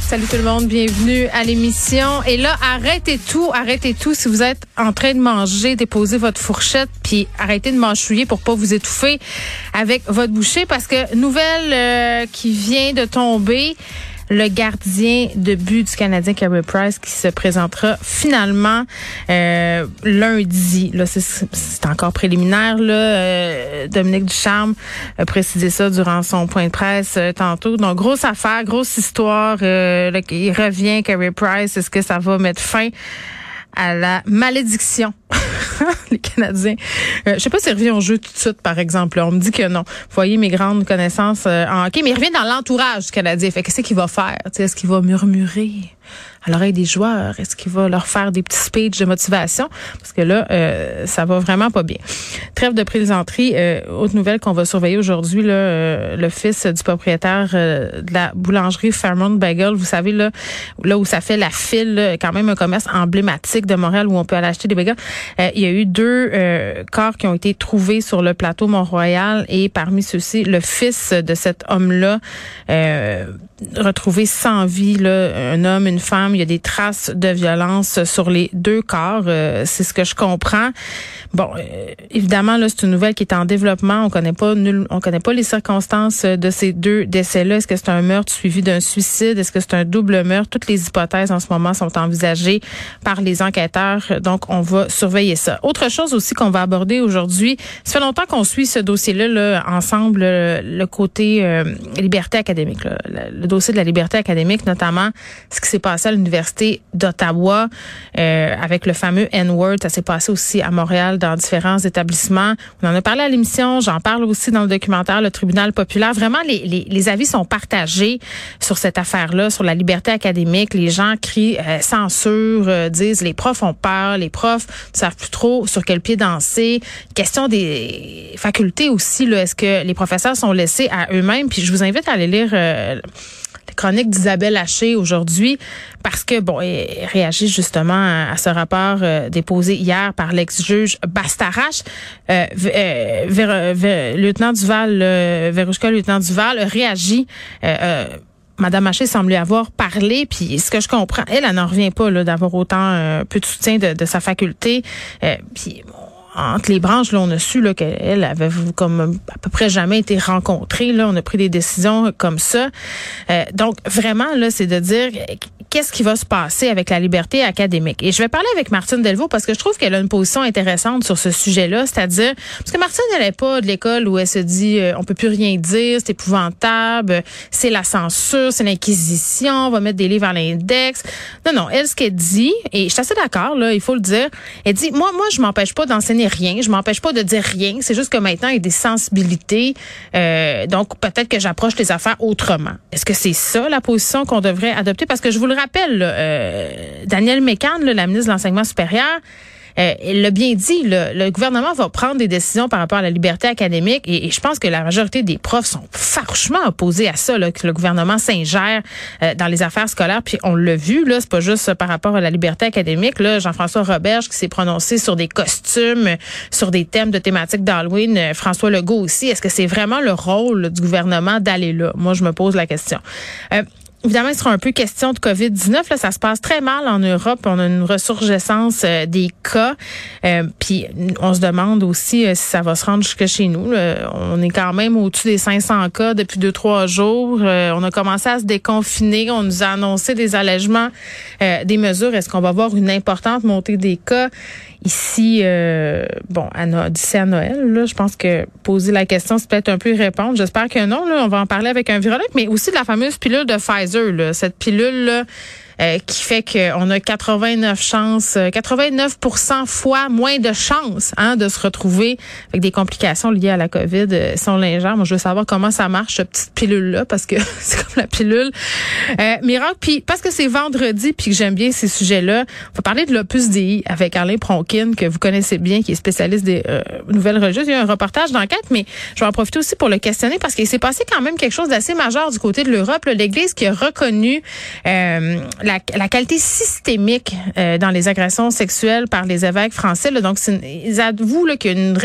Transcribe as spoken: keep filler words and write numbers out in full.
Salut tout le monde, bienvenue à l'émission. Et là, arrêtez tout, arrêtez tout. Si vous êtes en train de manger, déposez votre fourchette, puis arrêtez de mâchouiller pour pas vous étouffer avec votre bouchée. Parce que nouvelle euh, qui vient de tomber, le gardien de but du Canadien, Carey Price, qui se présentera finalement euh, lundi. Là, c'est, c'est encore préliminaire. Là, euh, Dominique Ducharme a précisé ça durant son point de presse euh, tantôt. Donc, grosse affaire, grosse histoire. Euh, là, il revient, Carey Price. Est-ce que ça va mettre fin à la malédiction? Les Canadiens. Euh, je sais pas s'ils reviennent au jeu tout de suite, par exemple. Là. On me dit que non. Vous voyez mes grandes connaissances euh, en hockey, mais il revient dans l'entourage du Canadien. Fait que qu'est-ce qu'il va faire? T'sais, est-ce qu'il va murmurer à l'oreille des joueurs? Est-ce qu'il va leur faire des petits speeches de motivation? Parce que là, euh, ça va vraiment pas bien. Trêve de plaisanterie. Euh, autre nouvelle qu'on va surveiller aujourd'hui, là, euh, le fils du propriétaire euh, de la boulangerie Fairmont Bagel. Vous savez, là, là où ça fait la file, là, quand même un commerce emblématique de Montréal où on peut aller acheter des bagels. Euh, il y a eu deux euh, corps qui ont été trouvés sur le plateau Mont-Royal et parmi ceux-ci, le fils de cet homme-là, euh, retrouvé sans vie, là, un homme, une femme. Il y a des traces de violence sur les deux corps. Euh, c'est ce que je comprends. Bon, euh, évidemment, là, c'est une nouvelle qui est en développement. On connaît pas nul, on connaît pas les circonstances de ces deux décès-là. Est-ce que c'est un meurtre suivi d'un suicide? Est-ce que c'est un double meurtre? Toutes les hypothèses en ce moment sont envisagées par les enquêteurs. Donc, on va surveiller ça. Autre chose aussi qu'on va aborder aujourd'hui, ça fait longtemps qu'on suit ce dossier-là là, ensemble, le côté euh, liberté académique, là, le dossier de la liberté académique, notamment ce qui s'est passé à l'Université d'Ottawa euh, avec le fameux N-word. Ça s'est passé aussi à Montréal dans différents établissements. On en a parlé à l'émission, j'en parle aussi dans le documentaire Le Tribunal populaire. Vraiment, les, les, les avis sont partagés sur cette affaire-là, sur la liberté académique. Les gens crient euh, censure, euh, disent les profs ont peur, les profs ne savent plus trop sur quel pied danser. Question des facultés aussi, là, est-ce que les professeurs sont laissés à eux-mêmes? Puis je vous invite à aller lire euh, la chronique d'Isabelle Haché aujourd'hui parce que, bon, elle réagit justement à, à ce rapport euh, déposé hier par l'ex-juge Bastarache. Euh, euh, ver, ver, lieutenant Duval, euh, Verushka, lieutenant Duval, réagit euh, euh, Madame Haché semble lui avoir parlé, puis ce que je comprends, elle, elle n'en revient pas là, d'avoir autant euh, peu de soutien de, de sa faculté. Euh, puis bon, entre les branches, là, on a su là, qu'elle avait comme à peu près jamais été rencontrée. Là, on a pris des décisions comme ça. Euh, donc vraiment, là, c'est de dire qu'est-ce qui va se passer avec la liberté académique. Et je vais parler avec Martine Delvaux parce que je trouve qu'elle a une position intéressante sur ce sujet-là, c'est-à-dire parce que Martine n'allait pas de l'école où elle se dit euh, on peut plus rien dire, c'est épouvantable, c'est la censure, c'est l'inquisition, on va mettre des livres à l'index. Non, non, elle, ce qu'elle dit, et je suis assez d'accord, là, il faut le dire, elle dit moi, moi, je m'empêche pas d'enseigner rien, je m'empêche pas de dire rien, c'est juste que maintenant il y a des sensibilités, euh, donc peut-être que j'approche les affaires autrement. Est-ce que c'est ça la position qu'on devrait adopter? Parce que je vous le rappelle, là, euh, Danielle McCann, là, la ministre de l'Enseignement supérieur, euh, elle l'a bien dit, là, le gouvernement va prendre des décisions par rapport à la liberté académique et, et je pense que la majorité des profs sont farouchement opposés à ça, là, que le gouvernement s'ingère euh, dans les affaires scolaires, puis on l'a vu, là, c'est pas juste euh, par rapport à la liberté académique, là, Jean-François Roberge qui s'est prononcé sur des costumes, euh, sur des thèmes de thématiques d'Halloween, euh, François Legault aussi. Est-ce que c'est vraiment le rôle là, du gouvernement d'aller là? Moi, je me pose la question. Euh, Évidemment, il sera un peu question de covid dix-neuf. Là, ça se passe très mal en Europe. On a une ressurgescence euh, des cas. Euh, puis, on se demande aussi euh, si ça va se rendre jusque chez nous. Là. On est quand même au-dessus des cinq cents cas depuis deux, trois jours. Euh, on a commencé à se déconfiner. On nous a annoncé des allègements, euh, des mesures. Est-ce qu'on va avoir une importante montée des cas? Ici, euh, bon, à no- d'ici à Noël, là, je pense que poser la question, c'est peut-être un peu répondre. J'espère que non. Là, on va en parler avec un virologue, mais aussi de la fameuse pilule de Pfizer. Là, cette pilule là, euh, qui fait qu'on a quatre-vingt-neuf chances, quatre-vingt-neuf pour cent fois moins de chances hein, de se retrouver avec des complications liées à la COVID euh, si on l'ingère. Moi, je veux savoir comment ça marche, cette petite pilule-là, parce que c'est comme la pilule euh, miracle. Puis, parce que c'est vendredi puis que j'aime bien ces sujets-là, on va parler de l'Opus Dei avec Arlène Pronkin, que vous connaissez bien, qui est spécialiste des euh, nouvelles religieuses. Il y a un reportage d'enquête, mais je vais en profiter aussi pour le questionner parce qu'il s'est passé quand même quelque chose d'assez majeur du côté de l'Europe. Là, l'Église qui a reconnu euh, la, la qualité systémique euh, dans les agressions sexuelles par les évêques français. Là. Donc, c'est une, ils avouent là, qu'il y a une